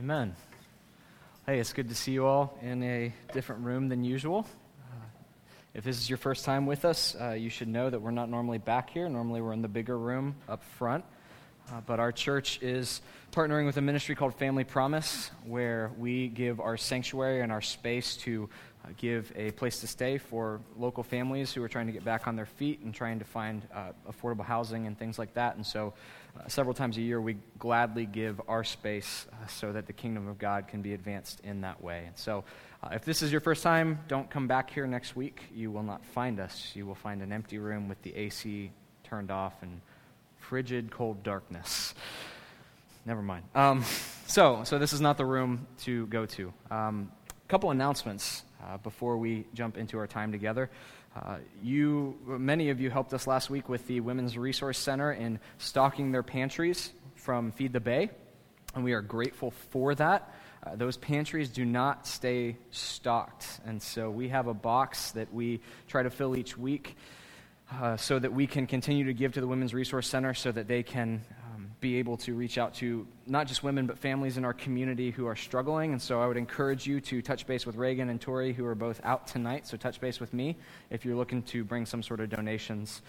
Amen. Hey, it's good to see you all in a different room than usual. If this is your first time with us, you should know that we're not normally back here. Normally we're in the bigger room up front. But our church is partnering with a ministry called Family Promise, where we give our sanctuary and our space to give a place to stay for local families who are trying to get back on their feet and trying to find affordable housing and things like that. And so several times a year, we gladly give our space so that the kingdom of God can be advanced in that way. And so if this is your first time, don't come back here next week. You will not find us. You will find an empty room with the AC turned off and frigid, cold darkness. Never mind. So this is not the room to go to. A couple announcements before we jump into our time together. Many of you helped us last week with the Women's Resource Center in stocking their pantries from Feed the Bay, and we are grateful for that. Those pantries do not stay stocked, and so we have a box that we try to fill each week so that we can continue to give to the Women's Resource Center so that they can be able to reach out to not just women but families in our community who are struggling. And so I would encourage you to touch base with Reagan and Tori, who are both out tonight, so touch base with me if you're looking to bring some sort of donations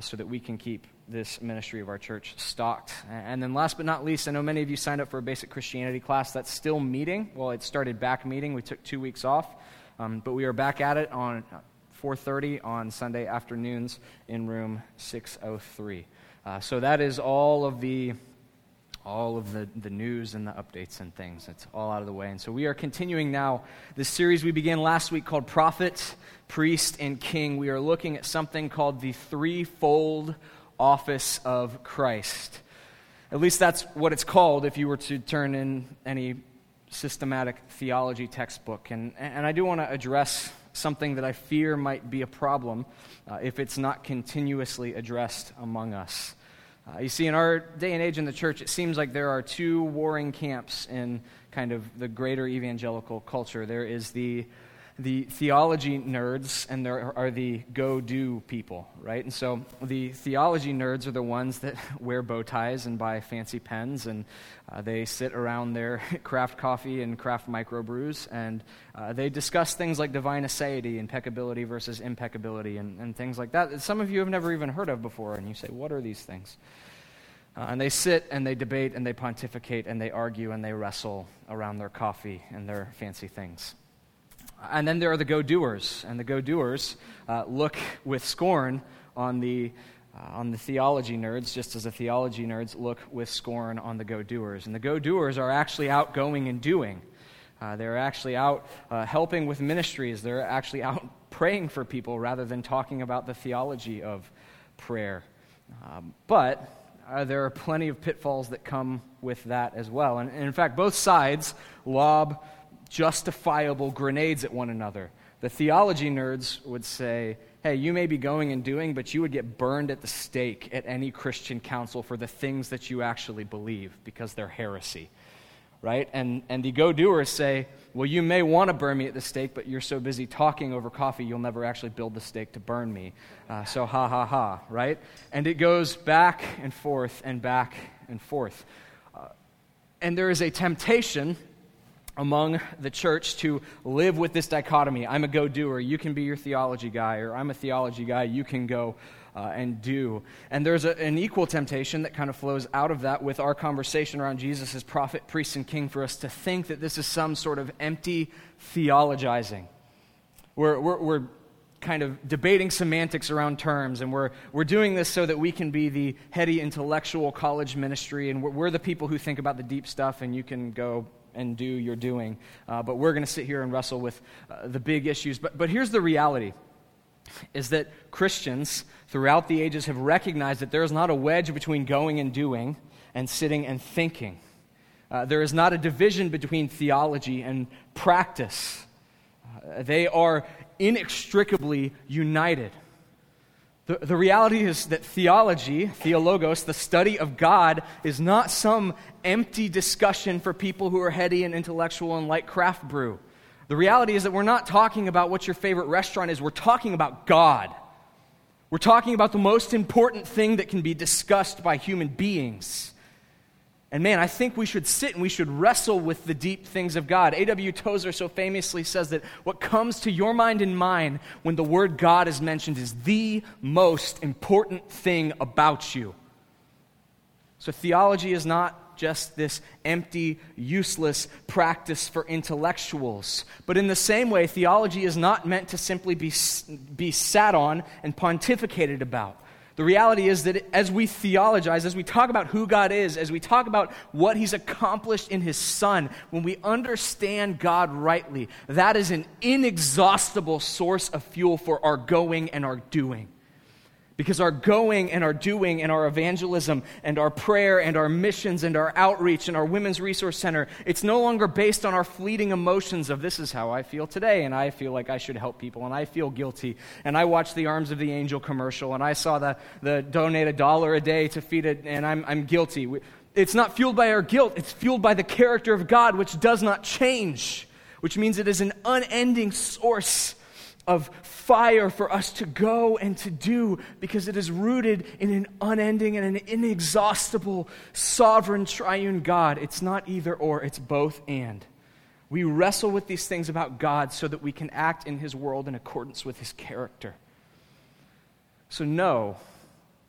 so that we can keep this ministry of our church stocked. And then last but not least, I know many of you signed up for a basic Christianity class. That's still meeting. Well, it started back meeting. We took 2 weeks off, but we are back at it on 4:30 on Sunday afternoons in room 603. So that is all of the news and the updates and things. It's all out of the way. And so we are continuing now this series we began last week called Prophet, Priest, and King. We are looking at something called the threefold office of Christ. At least that's what it's called if you were to turn in any systematic theology textbook. And I do want to address something that I fear might be a problem if it's not continuously addressed among us. You see, in our day and age in the church, it seems like there are two warring camps in kind of the greater evangelical culture. There is the theology nerds, and there are the go-do people, right? And so the theology nerds are the ones that wear bow ties and buy fancy pens, and they sit around their craft coffee and craft microbrews, and they discuss things like divine aseity and peccability versus impeccability and things like that some of you have never even heard of before, and you say, what are these things? And they sit and they debate and they pontificate and they argue and they wrestle around their coffee and their fancy things. And then there are the go-doers, and the go-doers look with scorn on the theology nerds, just as the theology nerds look with scorn on the go-doers. And the go-doers are actually out going and doing. They're actually out helping with ministries. They're actually out praying for people rather than talking about the theology of prayer. But there are plenty of pitfalls that come with that as well. And in fact, both sides lob justifiable grenades at one another. The theology nerds would say, hey, you may be going and doing, but you would get burned at the stake at any Christian council for the things that you actually believe because they're heresy, right? And the go-doers say, well, you may want to burn me at the stake, but you're so busy talking over coffee, you'll never actually build the stake to burn me. So ha, ha, ha, right? And it goes back and forth and back and forth. And there is a temptation among the church to live with this dichotomy. I'm a go-doer, you can be your theology guy, or I'm a theology guy, you can go and do. And there's an equal temptation that kind of flows out of that with our conversation around Jesus as prophet, priest, and king, for us to think that this is some sort of empty theologizing. We're kind of debating semantics around terms, and we're doing this so that we can be the heady intellectual college ministry, and we're the people who think about the deep stuff, and you can go and do your doing, but we're going to sit here and wrestle with the big issues. But here's the reality, is that Christians throughout the ages have recognized that there is not a wedge between going and doing and sitting and thinking. There is not a division between theology and practice. They are inextricably united. The reality is that theology, theologos, the study of God, is not some empty discussion for people who are heady and intellectual and like craft brew. The reality is that we're not talking about what your favorite restaurant is. We're talking about God. We're talking about the most important thing that can be discussed by human beings. And man, I think we should sit and we should wrestle with the deep things of God. A.W. Tozer so famously says that what comes to your mind and mine when the word God is mentioned is the most important thing about you. So theology is not just this empty, useless practice for intellectuals. But in the same way, theology is not meant to simply be sat on and pontificated about. The reality is that as we theologize, as we talk about who God is, as we talk about what he's accomplished in his Son, when we understand God rightly, that is an inexhaustible source of fuel for our going and our doing. Because our going and our doing and our evangelism and our prayer and our missions and our outreach and our Women's Resource Center, it's no longer based on our fleeting emotions of this is how I feel today and I feel like I should help people and I feel guilty and I watched the Arms of the Angel commercial and I saw the donate $1 a day to feed it and I'm guilty. It's not fueled by our guilt. It's fueled by the character of God, which does not change, which means it is an unending source of fire for us to go and to do because it is rooted in an unending and an inexhaustible sovereign triune God. It's not either or, it's both and. We wrestle with these things about God so that we can act in his world in accordance with his character. So know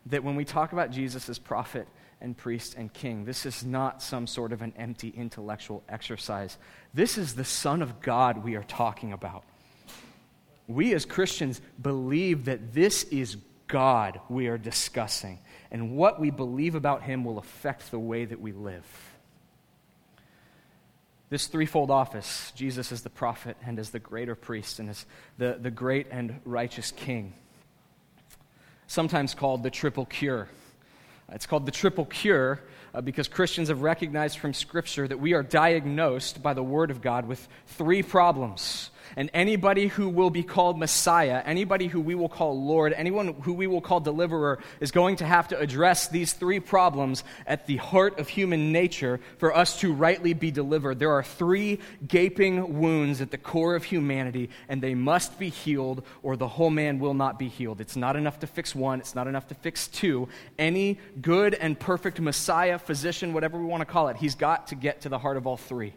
that when we talk about Jesus as prophet and priest and king, this is not some sort of an empty intellectual exercise. This is the Son of God we are talking about. We as Christians believe that this is God we are discussing, and what we believe about him will affect the way that we live. This threefold office, Jesus is the prophet and as the greater priest and as the great and righteous king, sometimes called the triple cure. It's called the triple cure because Christians have recognized from Scripture that we are diagnosed by the Word of God with three problems. And anybody who will be called Messiah, anybody who we will call Lord, anyone who we will call Deliverer is going to have to address these three problems at the heart of human nature for us to rightly be delivered. There are three gaping wounds at the core of humanity, and they must be healed or the whole man will not be healed. It's not enough to fix one. It's not enough to fix two. Any good and perfect Messiah, physician, whatever we want to call it, he's got to get to the heart of all three.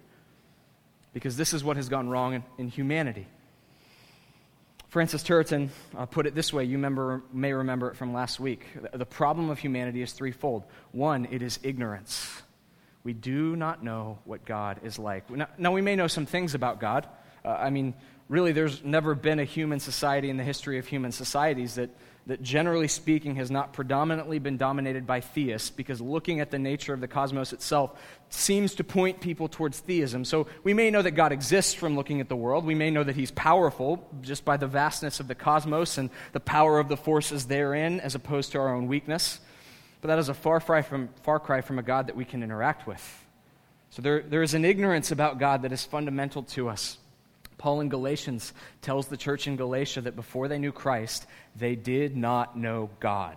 Because this is what has gone wrong in humanity. Francis Turretin put it this way. You may remember it from last week. The problem of humanity is threefold. One, it is ignorance. We do not know what God is like. Now, we may know some things about God. Really, there's never been a human society in the history of human societies that generally speaking has not predominantly been dominated by theists, because looking at the nature of the cosmos itself seems to point people towards theism. So we may know that God exists from looking at the world. We may know that he's powerful just by the vastness of the cosmos and the power of the forces therein as opposed to our own weakness. But that is a far cry from a God that we can interact with. So there is an ignorance about God that is fundamental to us. Paul in Galatians tells the church in Galatia that before they knew Christ, they did not know God.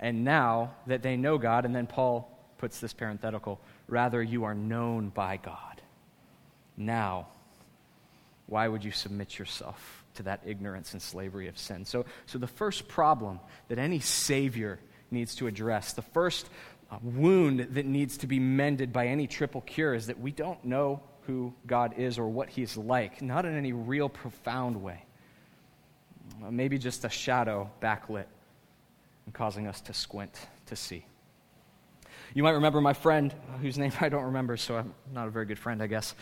And now that they know God, and then Paul puts this parenthetical, rather you are known by God. Now, why would you submit yourself to that ignorance and slavery of sin? So the first problem that any Savior needs to address, the first wound that needs to be mended by any triple cure is that we don't know who God is or what he's like, not in any real profound way. Maybe just a shadow backlit and causing us to squint to see. You might remember my friend, whose name I don't remember, so I'm not a very good friend, I guess.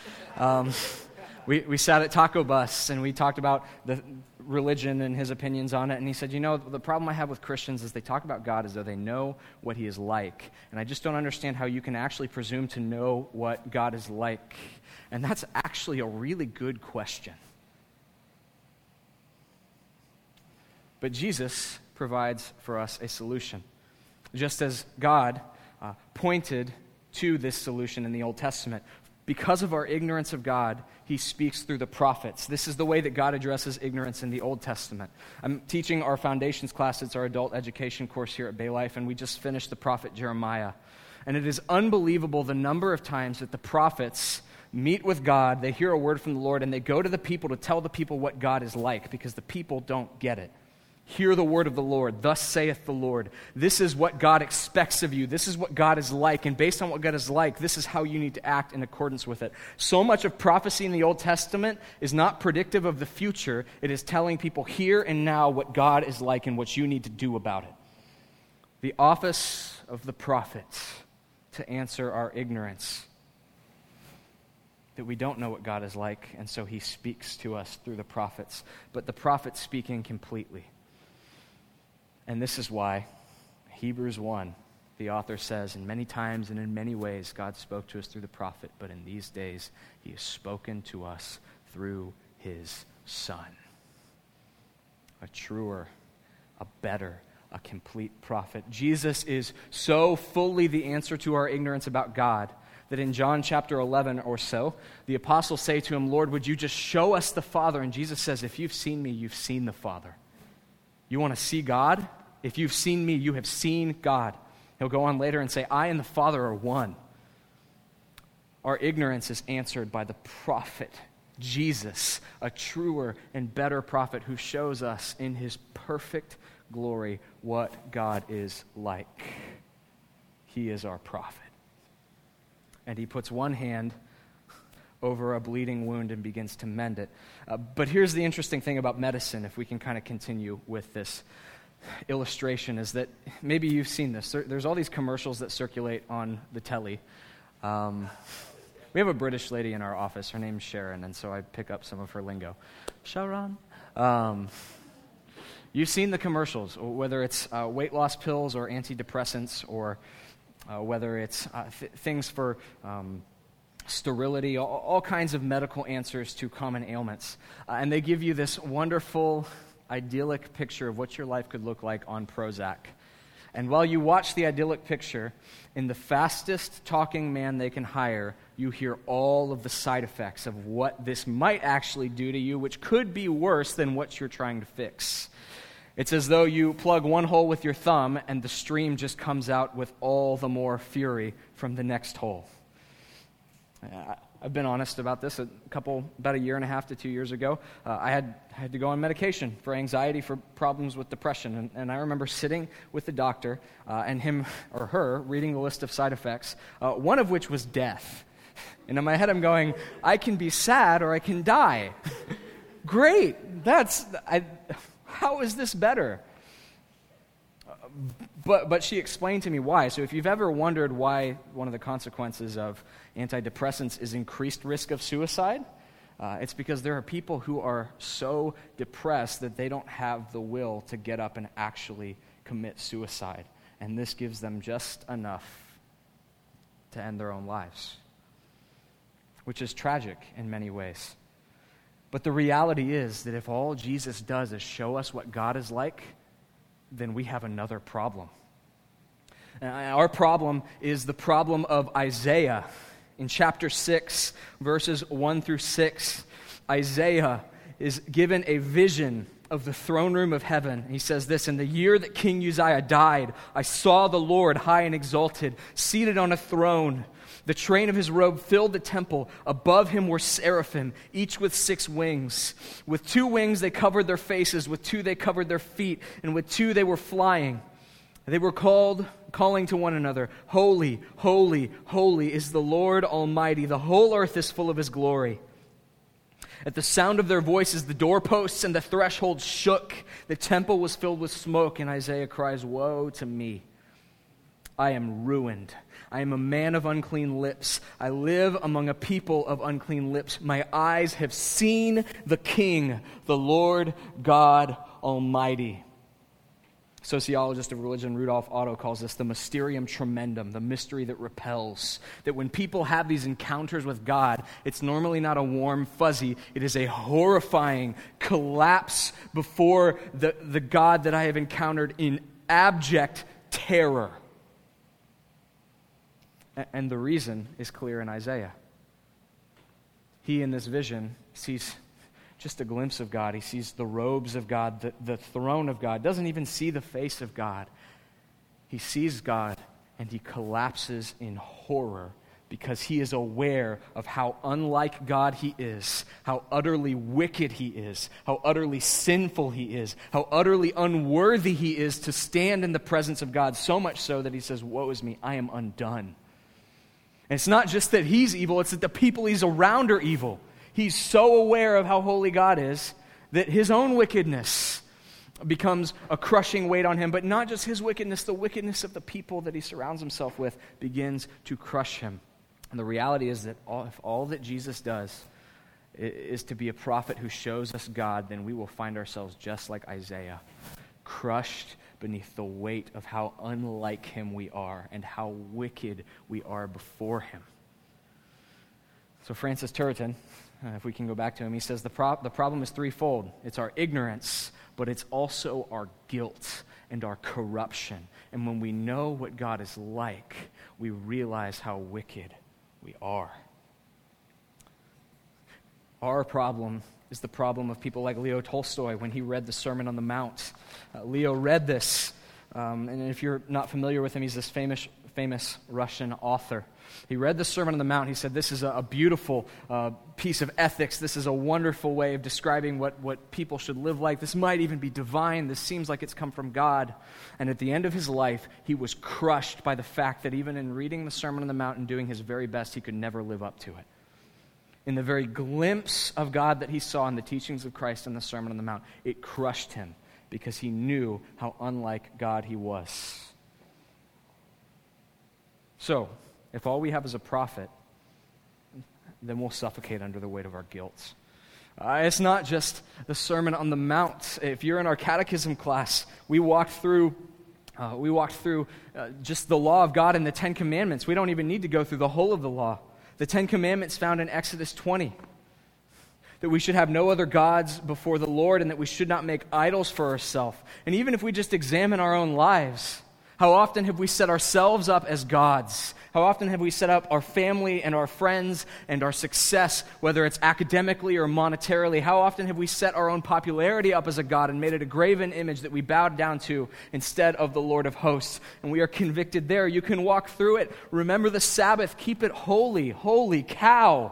We sat at Taco Bus, and we talked about the religion and his opinions on it, and he said, the problem I have with Christians is they talk about God as though they know what he is like, and I just don't understand how you can actually presume to know what God is like. And that's actually a really good question. But Jesus provides for us a solution. Just as God pointed to this solution in the Old Testament, because of our ignorance of God, he speaks through the prophets. This is the way that God addresses ignorance in the Old Testament. I'm teaching our foundations class. It's our adult education course here at Bay Life, and we just finished the prophet Jeremiah. And it is unbelievable the number of times that the prophets meet with God, they hear a word from the Lord, and they go to the people to tell the people what God is like because the people don't get it. Hear the word of the Lord. Thus saith the Lord. This is what God expects of you. This is what God is like. And based on what God is like, this is how you need to act in accordance with it. So much of prophecy in the Old Testament is not predictive of the future. It is telling people here and now what God is like and what you need to do about it. The office of the prophet to answer our ignorance. That we don't know what God is like, and so he speaks to us through the prophets. But the prophets speak incompletely. And this is why Hebrews 1, the author says, and many times and in many ways God spoke to us through the prophet, but in these days he has spoken to us through his Son. A truer, a better, a complete prophet. Jesus is so fully the answer to our ignorance about God that in John chapter 11 or so, the apostles say to him, Lord, would you just show us the Father? And Jesus says, if you've seen me, you've seen the Father. You want to see God? If you've seen me, you have seen God. He'll go on later and say, I and the Father are one. Our ignorance is answered by the prophet, Jesus, a truer and better prophet who shows us in his perfect glory what God is like. He is our prophet. And he puts one hand over a bleeding wound and begins to mend it. But here's the interesting thing about medicine, if we can kind of continue with this illustration, is that maybe you've seen this. There's all these commercials that circulate on the telly. We have a British lady in our office. Her name's Sharon, and so I pick up some of her lingo. Sharon. You've seen the commercials, whether it's weight loss pills or antidepressants or whether it's things for sterility, all kinds of medical answers to common ailments. And they give you this wonderful, idyllic picture of what your life could look like on Prozac. And while you watch the idyllic picture, in the fastest talking man they can hire, you hear all of the side effects of what this might actually do to you, which could be worse than what you're trying to fix. It's as though you plug one hole with your thumb and the stream just comes out with all the more fury from the next hole. I've been honest about this about a year and a half to 2 years ago. I had to go on medication for anxiety, for problems with depression. And I remember sitting with the doctor and him or her reading the list of side effects, one of which was death. And in my head I'm going, I can be sad or I can die. Great. How is this better? But she explained to me why. So if you've ever wondered why one of the consequences of antidepressants is increased risk of suicide, it's because there are people who are so depressed that they don't have the will to get up and actually commit suicide. And this gives them just enough to end their own lives, which is tragic in many ways. But the reality is that if all Jesus does is show us what God is like, then we have another problem. Our problem is the problem of Isaiah. In chapter 6, verses 1 through 6, Isaiah is given a vision of the throne room of heaven. He says this, in the year that King Uzziah died, I saw the Lord high and exalted, seated on a throne. The train of his robe filled the temple. Above him were seraphim, each with six wings. With two wings they covered their faces, with two they covered their feet, and with two they were flying. They were calling to one another, Holy, holy, holy is the Lord Almighty. The whole earth is full of his glory. At the sound of their voices, the doorposts and the threshold shook. The temple was filled with smoke, and Isaiah cries, Woe to me! I am ruined. I am a man of unclean lips. I live among a people of unclean lips. My eyes have seen the King, the Lord God Almighty. Sociologist of religion Rudolf Otto calls this the mysterium tremendum, the mystery that repels. That when people have these encounters with God, it's normally not a warm fuzzy. It is a horrifying collapse before the God that I have encountered in abject terror. And the reason is clear in Isaiah. He, in this vision, sees just a glimpse of God. He sees the robes of God, the throne of God, doesn't even see the face of God. He sees God, and he collapses in horror because he is aware of how unlike God he is, how utterly wicked he is, how utterly sinful he is, how utterly unworthy he is to stand in the presence of God, so much so that he says, "Woe is me, I am undone." And it's not just that he's evil, it's that the people he's around are evil. He's so aware of how holy God is that his own wickedness becomes a crushing weight on him, but not just his wickedness, the wickedness of the people that he surrounds himself with begins to crush him. And the reality is that if all that Jesus does is to be a prophet who shows us God, then we will find ourselves just like Isaiah, crushed beneath the weight of how unlike him we are and how wicked we are before him. So Francis Turretin, if we can go back to him, he says the problem is threefold. It's our ignorance, but it's also our guilt and our corruption. And when we know what God is like, we realize how wicked we are. Our problem is the problem of people like Leo Tolstoy when he read the Sermon on the Mount. Leo read this, and if you're not familiar with him, he's this famous Russian author. He read the Sermon on the Mount. He said, this is a beautiful piece of ethics. This is a wonderful way of describing what people should live like. This might even be divine. This seems like it's come from God. And at the end of his life, he was crushed by the fact that even in reading the Sermon on the Mount and doing his very best, he could never live up to it. In the very glimpse of God that he saw in the teachings of Christ in the Sermon on the Mount, it crushed him because he knew how unlike God he was. So, if all we have is a prophet, then we'll suffocate under the weight of our guilt. It's not just the Sermon on the Mount. If you're in our catechism class, we walked through just the law of God and the Ten Commandments. We don't even need to go through the whole of the law. The Ten Commandments found in Exodus 20, that we should have no other gods before the Lord and that we should not make idols for ourselves. And even if we just examine our own lives, how often have we set ourselves up as gods? How often have we set up our family and our friends and our success, whether it's academically or monetarily? How often have we set our own popularity up as a god and made it a graven image that we bowed down to instead of the Lord of hosts? And we are convicted there. You can walk through it. Remember the Sabbath. Keep it holy. Holy cow.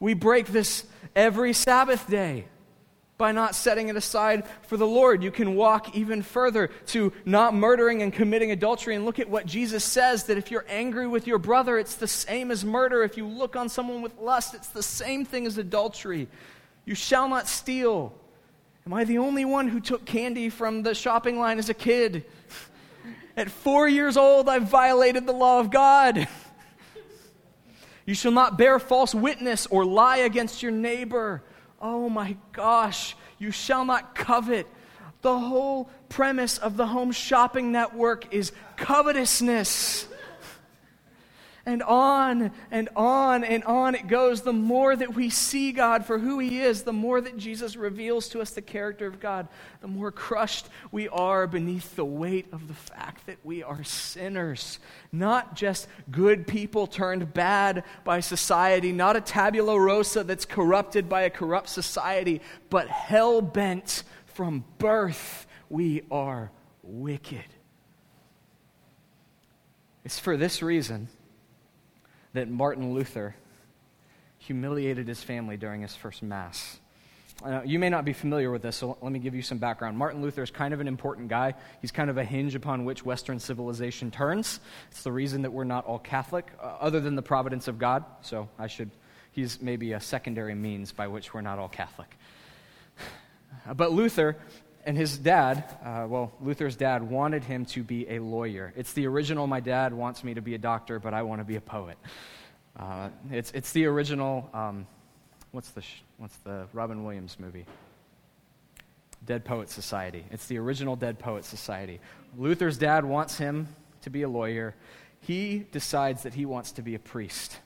We break this every Sabbath day by not setting it aside for the Lord. You can walk even further to not murdering and committing adultery, and look at what Jesus says, that if you're angry with your brother, it's the same as murder. If you look on someone with lust, it's the same thing as adultery. You shall not steal. Am I the only one who took candy from the shopping line as a kid? At 4 years old, I violated the law of God. You shall not bear false witness or lie against your neighbor. Oh my gosh, you shall not covet. The whole premise of the Home Shopping Network is covetousness. And on and on and on it goes. The more that we see God for who he is, the more that Jesus reveals to us the character of God, the more crushed we are beneath the weight of the fact that we are sinners. Not just good people turned bad by society, not a tabula rasa that's corrupted by a corrupt society, but hell-bent from birth. We are wicked. It's for this reason that Martin Luther humiliated his family during his first Mass. You may not be familiar with this, so let me give you some background. Martin Luther is kind of an important guy. He's kind of a hinge upon which Western civilization turns. It's the reason that we're not all Catholic, other than the providence of God. So he's maybe a secondary means by which we're not all Catholic. But Luther and his dad, Luther's dad wanted him to be a lawyer. It's the original, my dad wants me to be a doctor, but I want to be a poet. It's the original, what's the Robin Williams movie? Dead Poets Society. It's the original Dead Poets Society. Luther's dad wants him to be a lawyer. He decides that he wants to be a priest.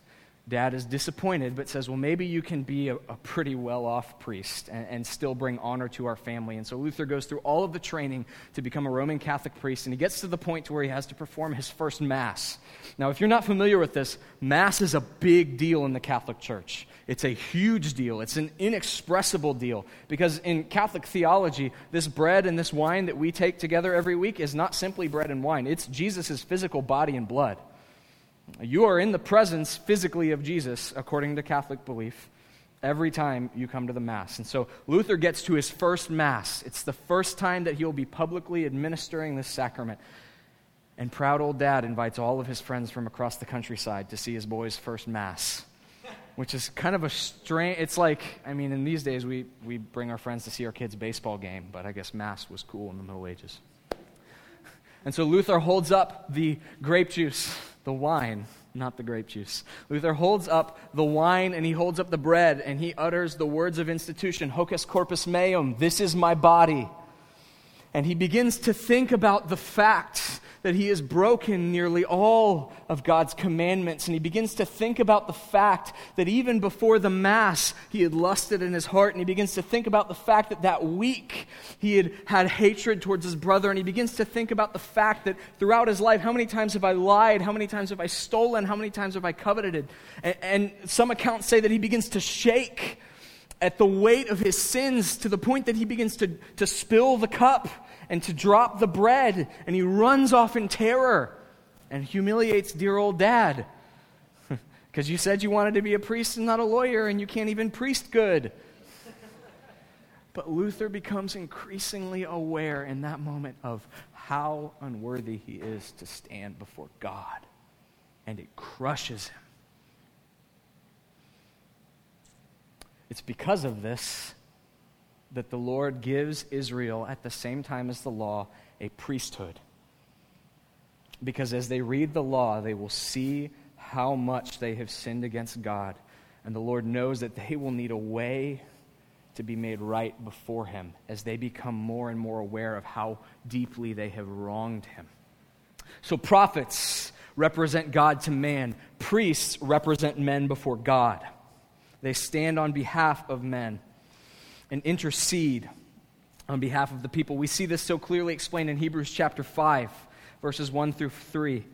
Dad is disappointed, but says, well, maybe you can be a pretty well-off priest and still bring honor to our family. And so Luther goes through all of the training to become a Roman Catholic priest, and he gets to the point to where he has to perform his first Mass. Now, if you're not familiar with this, Mass is a big deal in the Catholic Church. It's a huge deal. It's an inexpressible deal, because in Catholic theology, this bread and this wine that we take together every week is not simply bread and wine. It's Jesus' physical body and blood. You are in the presence physically of Jesus, according to Catholic belief, every time you come to the Mass. And so Luther gets to his first Mass. It's the first time that he'll be publicly administering this sacrament. And proud old dad invites all of his friends from across the countryside to see his boy's first Mass, which is kind of a strange... It's like, I mean, in these days, we bring our friends to see our kids' baseball game, but I guess Mass was cool in the Middle Ages. And so Luther holds up the grape juice, the wine, not the grape juice. Luther holds up the wine, and he holds up the bread, and he utters the words of institution, hoc corpus meum, this is my body. And he begins to think about the fact that he has broken nearly all of God's commandments, and he begins to think about the fact that even before the Mass, he had lusted in his heart, and he begins to think about the fact that that week he had had hatred towards his brother, and he begins to think about the fact that throughout his life, how many times have I lied, how many times have I stolen, how many times have I coveted? And some accounts say that he begins to shake at the weight of his sins to the point that he begins to spill the cup and to drop the bread, and he runs off in terror and humiliates dear old dad. Because you said you wanted to be a priest and not a lawyer, and you can't even priest good. But Luther becomes increasingly aware in that moment of how unworthy he is to stand before God, and it crushes him. It's because of this that the Lord gives Israel, at the same time as the law, a priesthood. Because as they read the law, they will see how much they have sinned against God. And the Lord knows that they will need a way to be made right before Him as they become more and more aware of how deeply they have wronged Him. So prophets represent God to man. Priests represent men before God. They stand on behalf of men and intercede on behalf of the people. We see this so clearly explained in Hebrews chapter 5, verses 1 through 3,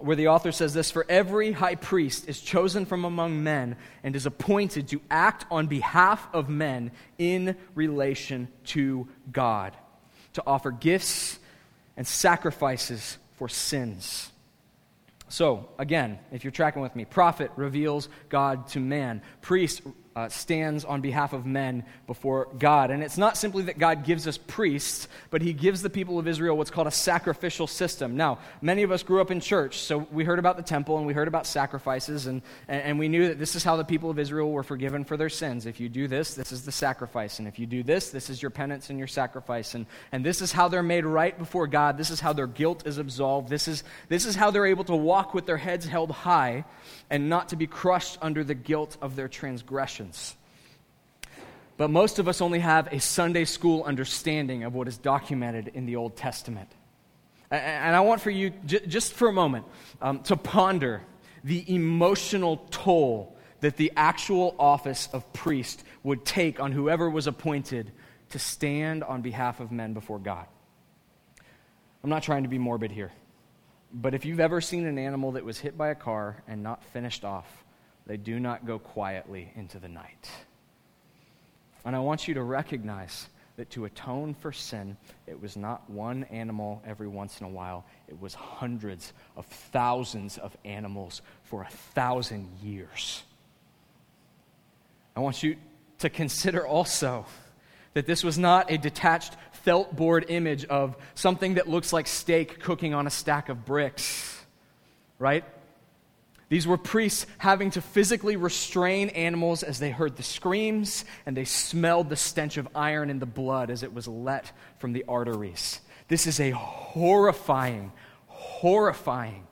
where the author says this, "For every high priest is chosen from among men and is appointed to act on behalf of men in relation to God, to offer gifts and sacrifices for sins." So, again, if you're tracking with me, prophet reveals God to man. Priest stands on behalf of men before God. And it's not simply that God gives us priests, but He gives the people of Israel what's called a sacrificial system. Now, many of us grew up in church, so we heard about the temple and we heard about sacrifices, and we knew that this is how the people of Israel were forgiven for their sins. If you do this, this is the sacrifice. And if you do this, this is your penance and your sacrifice. And this is how they're made right before God. This is how their guilt is absolved. This is how they're able to walk with their heads held high and not to be crushed under the guilt of their transgression. But most of us only have a Sunday school understanding of what is documented in the Old Testament. And I want for you, just for a moment, to ponder the emotional toll that the actual office of priest would take on whoever was appointed to stand on behalf of men before God. I'm not trying to be morbid here, but if you've ever seen an animal that was hit by a car and not finished off, they do not go quietly into the night. And I want you to recognize that to atone for sin, it was not one animal every once in a while. It was hundreds of thousands of animals for 1,000 years. I want you to consider also that this was not a detached felt board image of something that looks like steak cooking on a stack of bricks, right? These were priests having to physically restrain animals as they heard the screams and they smelled the stench of iron in the blood as it was let from the arteries. This is a horrifying, horrifying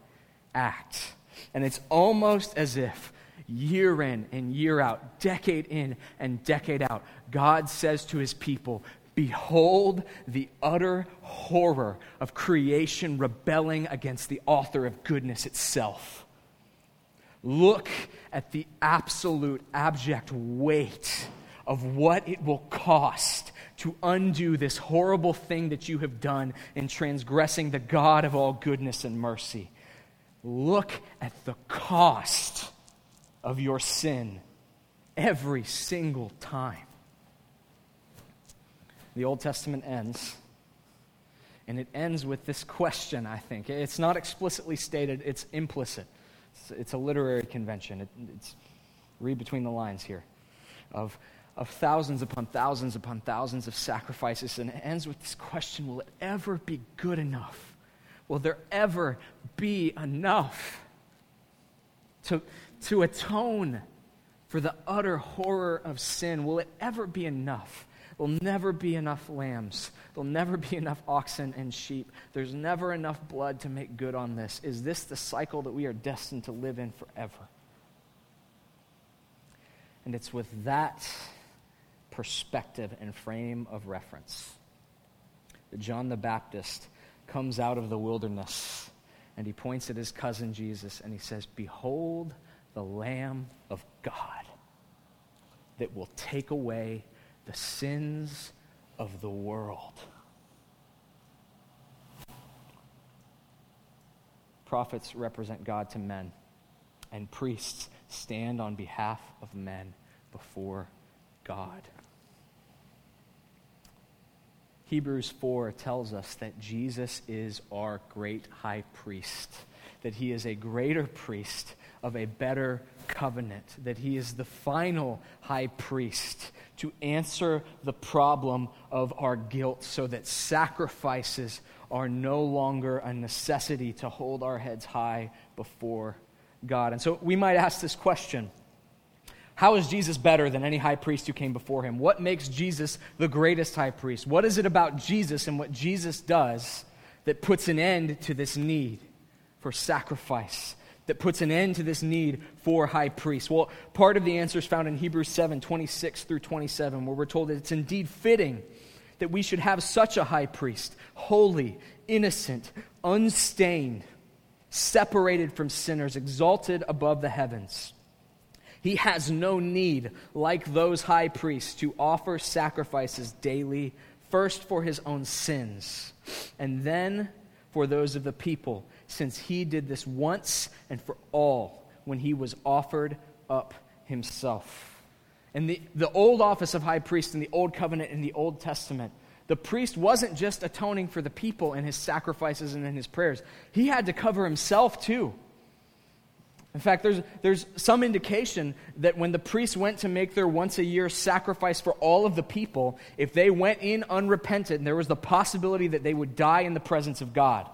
act. And it's almost as if year in and year out, decade in and decade out, God says to His people, "Behold the utter horror of creation rebelling against the author of goodness itself. Look at the absolute abject weight of what it will cost to undo this horrible thing that you have done in transgressing the God of all goodness and mercy. Look at the cost of your sin every single time." The Old Testament ends, and it ends with this question, I think. It's not explicitly stated, it's implicit. It's a literary convention. It's read between the lines here, of thousands upon thousands upon thousands of sacrifices, and it ends with this question: will it ever be good enough? Will there ever be enough to atone for the utter horror of sin? Will it ever be enough? There'll never be enough lambs. There'll never be enough oxen and sheep. There's never enough blood to make good on this. Is this the cycle that we are destined to live in forever? And it's with that perspective and frame of reference that John the Baptist comes out of the wilderness, and he points at his cousin Jesus and he says, "Behold the Lamb of God that will take away the sins of the world." Prophets represent God to men, and priests stand on behalf of men before God. Hebrews 4 tells us that Jesus is our great high priest, that he is a greater priest of a better covenant, that he is the final high priest to answer the problem of our guilt so that sacrifices are no longer a necessity to hold our heads high before God. And so we might ask this question: how is Jesus better than any high priest who came before him? What makes Jesus the greatest high priest? What is it about Jesus and what Jesus does that puts an end to this need for sacrifice, that puts an end to this need for high priests? Well, part of the answer is found in Hebrews 7, 26 through 27, where we're told that it's indeed fitting that we should have such a high priest, holy, innocent, unstained, separated from sinners, exalted above the heavens. He has no need, like those high priests, to offer sacrifices daily, first for his own sins, and then for those of the people, since he did this once and for all when he was offered up himself. And the old office of high priest in the Old Covenant in the Old Testament, the priest wasn't just atoning for the people in his sacrifices and in his prayers. He had to cover himself too. In fact, there's some indication that when the priests went to make their once-a-year sacrifice for all of the people, if they went in unrepentant, there was the possibility that they would die in the presence of God.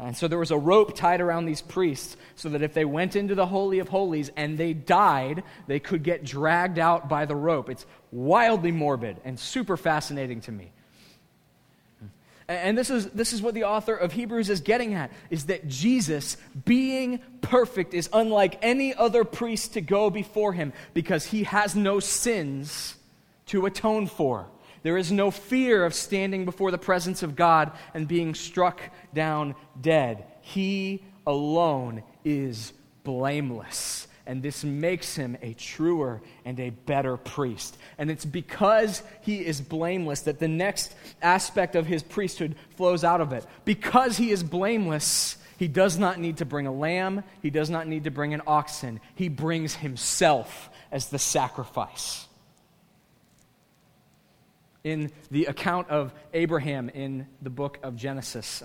And so there was a rope tied around these priests so that if they went into the Holy of Holies and they died, they could get dragged out by the rope. It's wildly morbid and super fascinating to me. And this is what the author of Hebrews is getting at, is that Jesus, being perfect, is unlike any other priest to go before him because he has no sins to atone for. There is no fear of standing before the presence of God and being struck down dead. He alone is blameless. And this makes him a truer and a better priest. And it's because he is blameless that the next aspect of his priesthood flows out of it. Because he is blameless, he does not need to bring a lamb. He does not need to bring an oxen. He brings himself as the sacrifice. In the account of Abraham in the book of Genesis,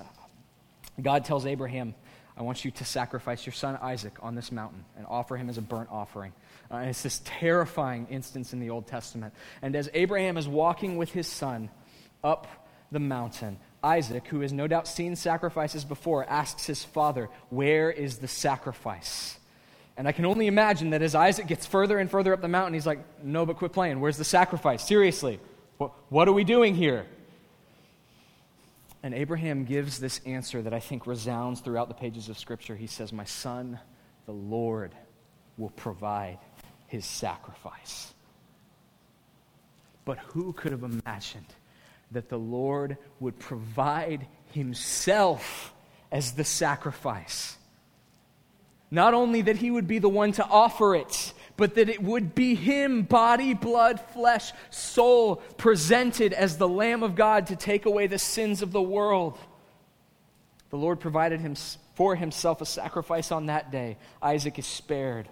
God tells Abraham, "I want you to sacrifice your son Isaac on this mountain and offer him as a burnt offering." And it's this terrifying instance in the Old Testament. And as Abraham is walking with his son up the mountain, Isaac, who has no doubt seen sacrifices before, asks his father, "Where is the sacrifice?" And I can only imagine that as Isaac gets further and further up the mountain, he's like, "No, but quit playing. Where's the sacrifice? Seriously. What are we doing here?" And Abraham gives this answer that I think resounds throughout the pages of Scripture. He says, "My son, the Lord will provide his sacrifice." But who could have imagined that the Lord would provide himself as the sacrifice? Not only that he would be the one to offer it, but that it would be him, body, blood, flesh, soul, presented as the Lamb of God to take away the sins of the world. The Lord provided him for himself a sacrifice on that day. Isaac is spared.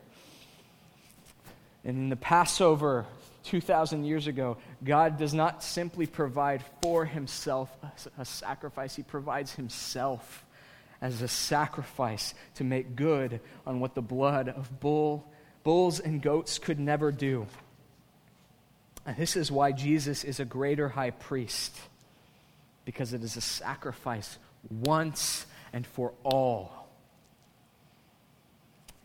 And in the Passover 2,000 years ago, God does not simply provide for himself a sacrifice. He provides himself as a sacrifice to make good on what the blood of bulls and goats could never do. And this is why Jesus is a greater high priest, because it is a sacrifice once and for all.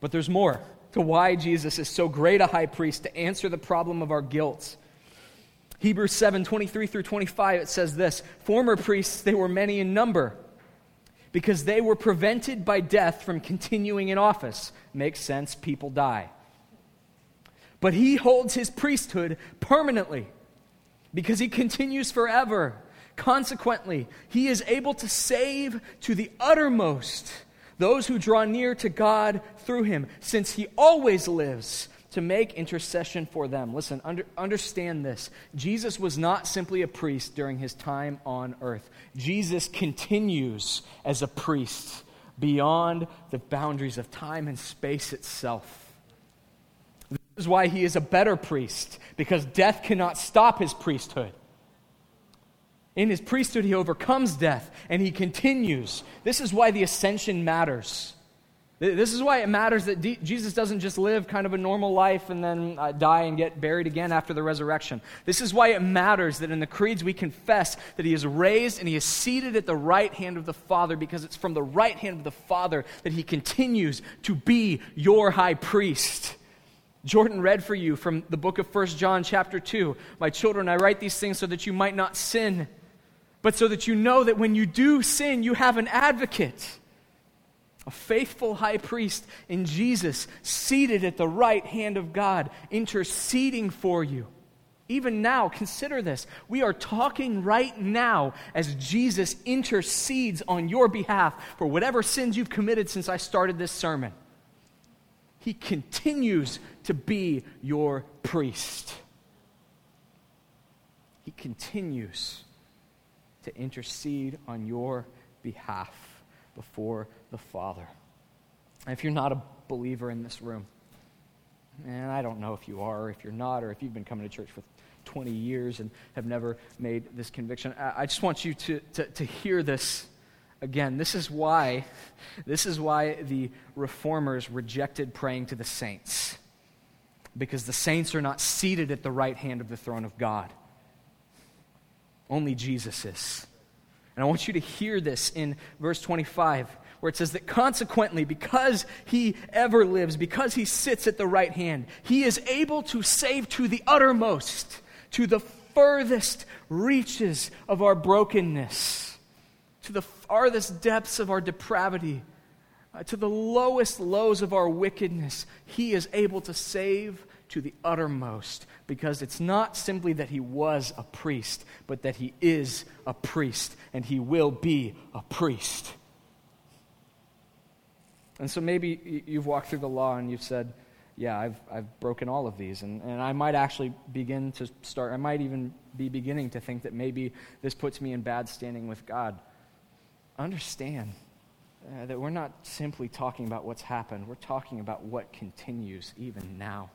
But there's more to why Jesus is so great a high priest to answer the problem of our guilt. Hebrews 7, 23 through 25, it says this: former priests, they were many in number, because they were prevented by death from continuing in office. Makes sense, people die. But he holds his priesthood permanently, because he continues forever. Consequently, he is able to save to the uttermost those who draw near to God through him, since he always lives to make intercession for them. Listen, understand this. Jesus was not simply a priest during his time on earth. Jesus continues as a priest beyond the boundaries of time and space itself. This is why he is a better priest, because death cannot stop his priesthood. In his priesthood, he overcomes death, and he continues. This is why the ascension matters. This is why it matters that Jesus doesn't just live kind of a normal life and then die and get buried again after the resurrection. This is why it matters that in the creeds we confess that he is raised and he is seated at the right hand of the Father, because it's from the right hand of the Father that he continues to be your high priest. Jordan read for you from the book of 1 John chapter 2. My children, I write these things so that you might not sin, but so that you know that when you do sin, you have an advocate, a faithful high priest in Jesus, seated at the right hand of God, interceding for you. Even now, consider this. We are talking right now as Jesus intercedes on your behalf for whatever sins you've committed since I started this sermon. He continues to be your priest. He continues to intercede on your behalf before the Father. And if you're not a believer in this room, and I don't know if you are or if you're not, or if you've been coming to church for 20 years and have never made this conviction, I just want you to hear this again. This is why the Reformers rejected praying to the saints, because the saints are not seated at the right hand of the throne of God. Only Jesus is. And I want you to hear this in verse 25, where it says that consequently, because he ever lives, because he sits at the right hand, he is able to save to the uttermost, to the furthest reaches of our brokenness, to the farthest depths of our depravity, to the lowest lows of our wickedness. He is able to save to the uttermost, because it's not simply that he was a priest, but that he is a priest, and he will be a priest. And so maybe you've walked through the law and you've said, yeah, I've broken all of these, and I might actually beginning to think that maybe this puts me in bad standing with God. Understand that we're not simply talking about what's happened, we're talking about what continues even now.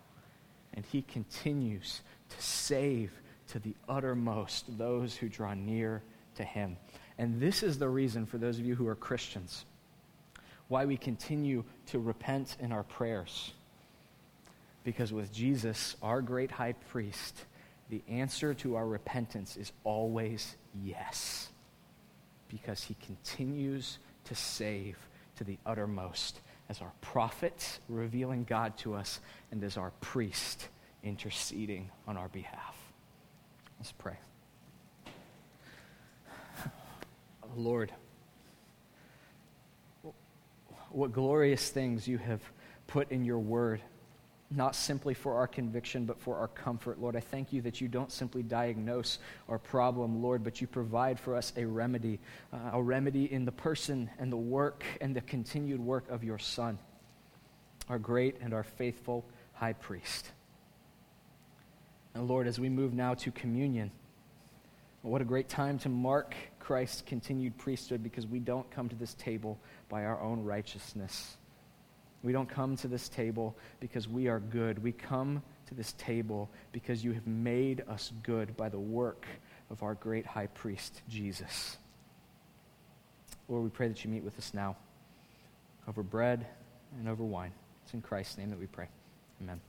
And he continues to save to the uttermost those who draw near to him. And this is the reason, for those of you who are Christians, why we continue to repent in our prayers. Because with Jesus, our great high priest, the answer to our repentance is always yes. Because he continues to save to the uttermost, as our prophet revealing God to us, and as our priest interceding on our behalf. Let's pray. Lord, what glorious things you have put in your word, not simply for our conviction, but for our comfort. Lord, I thank you that you don't simply diagnose our problem, Lord, but you provide for us a remedy in the person and the work and the continued work of your Son, our great and our faithful high priest. And Lord, as we move now to communion, what a great time to mark Christ's continued priesthood, because we don't come to this table by our own righteousness. We don't come to this table because we are good. We come to this table because you have made us good by the work of our great high priest, Jesus. Lord, we pray that you meet with us now. over bread and over wine. It's in Christ's name that we pray. Amen.